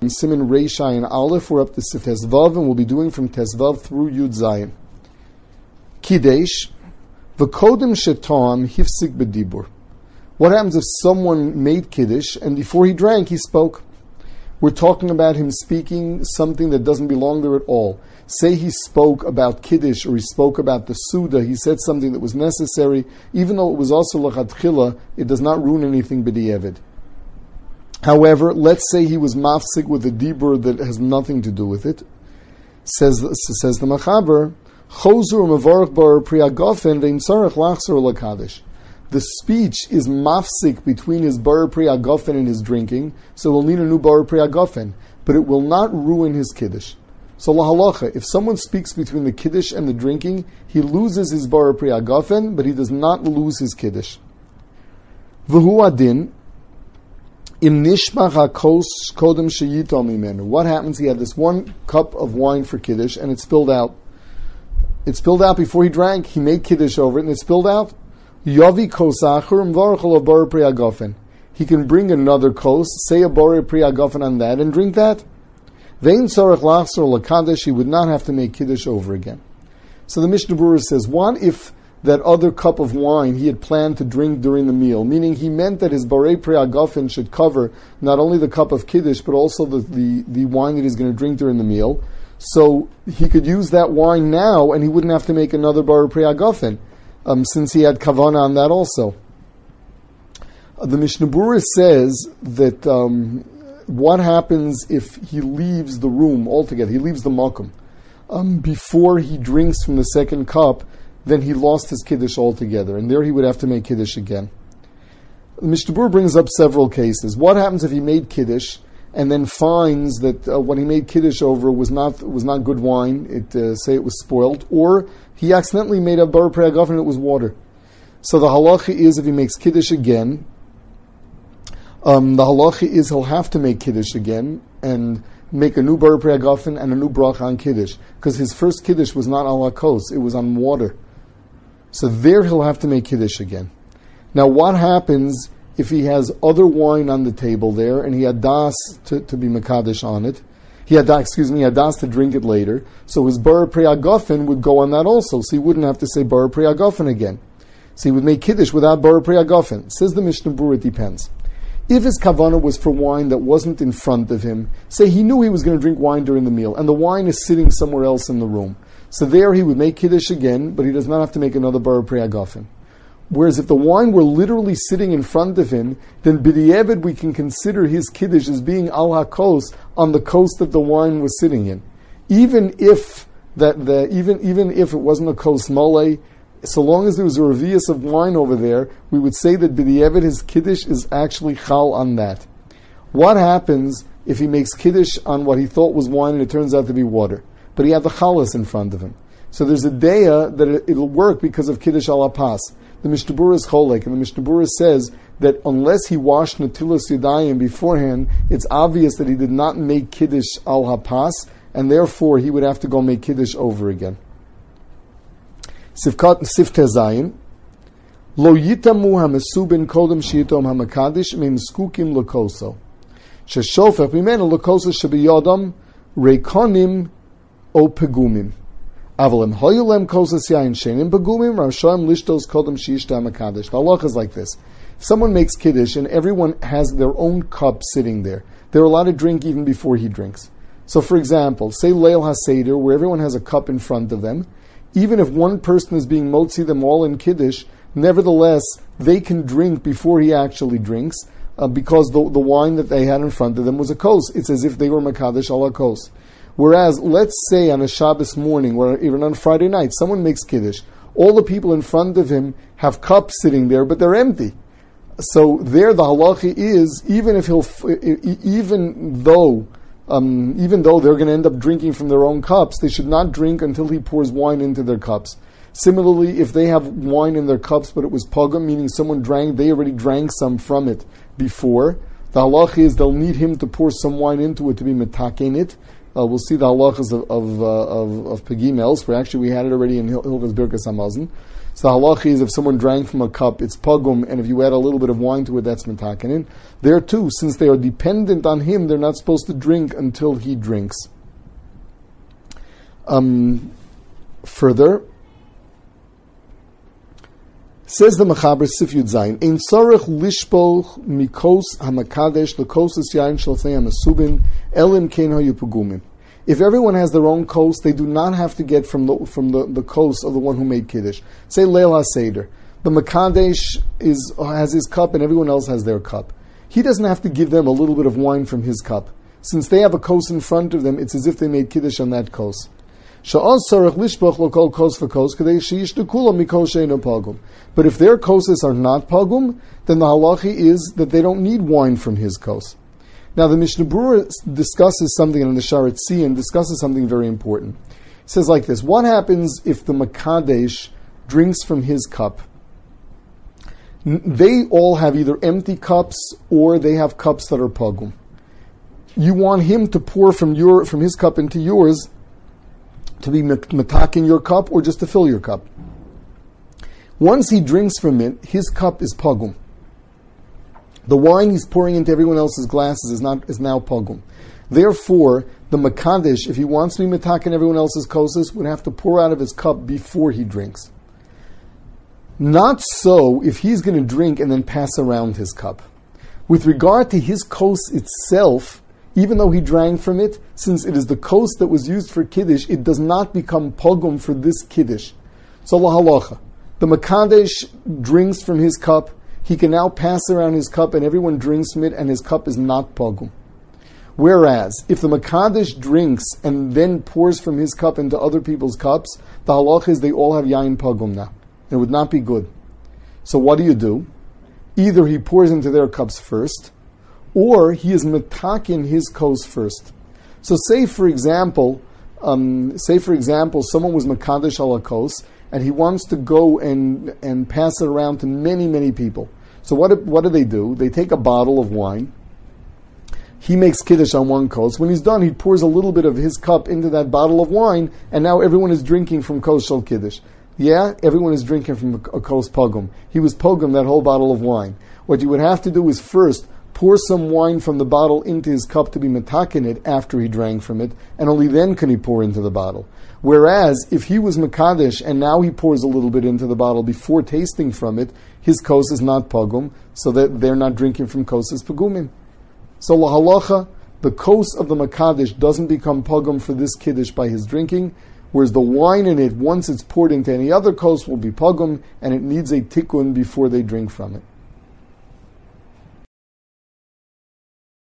In Siman Reishai and Aleph, we're up to Tetzaveh, and we'll be doing from Tetzaveh through Yud-Zayim. Kiddush, V'kodem Shetan, Hifsik Bedibur. What happens if someone made Kiddush, and before he drank, he spoke? We're talking about him speaking something that doesn't belong there at all. Say he spoke about Kiddush, or he spoke about the Suda, he said something that was necessary, even though it was also Lachatchila, it does not ruin anything B'dieved. However, let's say he was mafsik with a deber that has nothing to do with it. Says the Machaber, the speech is mafsik between his Borei Preyagofen and his drinking, so we'll need a new Borei Preyagofen, but it will not ruin his Kiddush. So lahalacha, if someone speaks between the Kiddush and the drinking, he loses his Borei Preyagofen, but he does not lose his Kiddush. V'hu adin, what happens? He had this one cup of wine for Kiddush and it spilled out. It spilled out before he drank. He made Kiddush over it and it spilled out. He can bring another coast, say a Borei Preyagofen on that and drink that. He would not have to make Kiddush over again. So the Mishnah Berurah says, what if that other cup of wine he had planned to drink during the meal, meaning he meant that his Borei Preyagofen should cover not only the cup of Kiddush, but also the wine that he's going to drink during the meal. So he could use that wine now, and he wouldn't have to make another Borei Preyagofen, since he had Kavanah on that also. The Mishnah Berurah says that what happens if he leaves the room altogether, he leaves the Makam, before he drinks from the second cup, then he lost his Kiddush altogether, and there he would have to make Kiddush again. The Mishnah Berurah brings up several cases. What happens if he made Kiddush and then finds that what he made Kiddush over was not good wine, say it was spoiled, or he accidentally made a Borei Preyagofen and it was water? So the halacha is, if he makes Kiddush again, the halacha is he'll have to make Kiddush again, and make a new Borei Preyagofen and a new bracha on Kiddush, because his first Kiddush was not Al HaKos, it was on water. So there he'll have to make Kiddush again. Now what happens if he has other wine on the table there, and he had Das to be Mekaddish on it? He had Das to drink it later, so his Borei Preyagofen would go on that also, so he wouldn't have to say Borei Preyagofen again. So he would make Kiddush without Borei Preyagofen. Says the Mishnah Berurah, it depends. If his Kavanah was for wine that wasn't in front of him, say he knew he was going to drink wine during the meal, and the wine is sitting somewhere else in the room, so there he would make Kiddush again, but he does not have to make another Borei Preyagofen. Whereas if the wine were literally sitting in front of him, then B'dieved we can consider his Kiddush as being Al HaKos on the coast that the wine was sitting in. Even if it wasn't a Kosmole, so long as there was a revius of wine over there, we would say that B'dieved his Kiddush is actually Chal on that. What happens if he makes Kiddush on what he thought was wine and it turns out to be water? But he had the chalas in front of him. So there's a daya that it'll work because of Kiddush al hapas. The Mishnah Berurah is cholek, and the Mishnah Berurah says that unless he washed Natilas Yadayim beforehand, it's obvious that he did not make Kiddush al hapas, and therefore he would have to go make Kiddush over again. Sifteh Zayin, Lo yitamu ha-mesubin kodem shiyitom ha-makadish meimskukim l'koso. Sheshofech bimenu l'koso shebiyodam reikonim o pegumim. Avalem hoyulem Kosas yayin shenim pegumim ramshoim lishtos kodem shishta mekaddish. The halacha is like this: someone makes Kiddush and everyone has their own cup sitting there. They're allowed to drink even before he drinks. So, for example, say Leil HaSeder, where everyone has a cup in front of them. Even if one person is being motzi them all in Kiddush, nevertheless they can drink before he actually drinks, because the wine that they had in front of them was a coast. It's as if they were mekaddish al hakos. Whereas, let's say on a Shabbos morning, or even on Friday night, someone makes Kiddush. All the people in front of him have cups sitting there, but they're empty. So there, the halacha is, even though they're going to end up drinking from their own cups, they should not drink until he pours wine into their cups. Similarly, if they have wine in their cups, but it was pagum, meaning they already drank some from it before, the halacha is they'll need him to pour some wine into it to be metak in it. We'll see the halachas of pegumim elsewhere. Actually, we had it already in Hilchos Birkas Hamazon. So halachi is if someone drank from a cup, it's pagum, and if you add a little bit of wine to it, that's metakanin. There too, since they are dependent on him, they're not supposed to drink until he drinks. Further, says the Machaber Sif Yud-Zayim, Ein tzarech lishpoch mikos hamakadish lakos yain shaltei hamasubin elim kein hayu pegumim. If everyone has their own coast, they do not have to get from the coast of the one who made Kiddush. Say Leil HaSeder. The Mekaddish has his cup and everyone else has their cup. He doesn't have to give them a little bit of wine from his cup. Since they have a coast in front of them, it's as if they made Kiddush on that coast. But if their coasts are not pagum, then the halachi is that they don't need wine from his coast. Now the Mishnah Berurah discusses something in the Sharetzi and discusses something very important. It says like this: what happens if the Mekaddish drinks from his cup? They all have either empty cups or they have cups that are pagum. You want him to pour from his cup into yours to be metak in your cup or just to fill your cup. Once he drinks from it, his cup is pagum. The wine he's pouring into everyone else's glasses is now pagum. Therefore, the Mekaddish, if he wants to be metak in everyone else's kosas, would have to pour out of his cup before he drinks. Not so if he's going to drink and then pass around his cup. With regard to his kos itself, even though he drank from it, since it is the kos that was used for Kiddush, it does not become pagum for this Kiddush. So la halacha. The Mekaddish drinks from his cup. He can now pass around his cup and everyone drinks from it and his cup is not pagum. Whereas, if the Mekaddish drinks and then pours from his cup into other people's cups, the halach is they all have yain pagum now. It would not be good. So what do? Either he pours into their cups first, or he is metak in his kos first. So say for example, someone was Mekaddish al HaKos and he wants to go and pass it around to many, many people. So what do? They take a bottle of wine. He makes Kiddush on one coast. When he's done, he pours a little bit of his cup into that bottle of wine, and now everyone is drinking from Kosher Kiddush. Yeah, everyone is drinking from a coast pogum. He was pogum that whole bottle of wine. What you would have to do is first pour some wine from the bottle into his cup to be metak in it after he drank from it, and only then can he pour into the bottle. Whereas, if he was Mekaddish and now he pours a little bit into the bottle before tasting from it, his kos is not pagum, so that they're not drinking from kosas pegumim. So la halacha, the kos of the Mekaddish doesn't become pagum for this Kiddush by his drinking, whereas the wine in it, once it's poured into any other kos, will be pagum, and it needs a tikkun before they drink from it.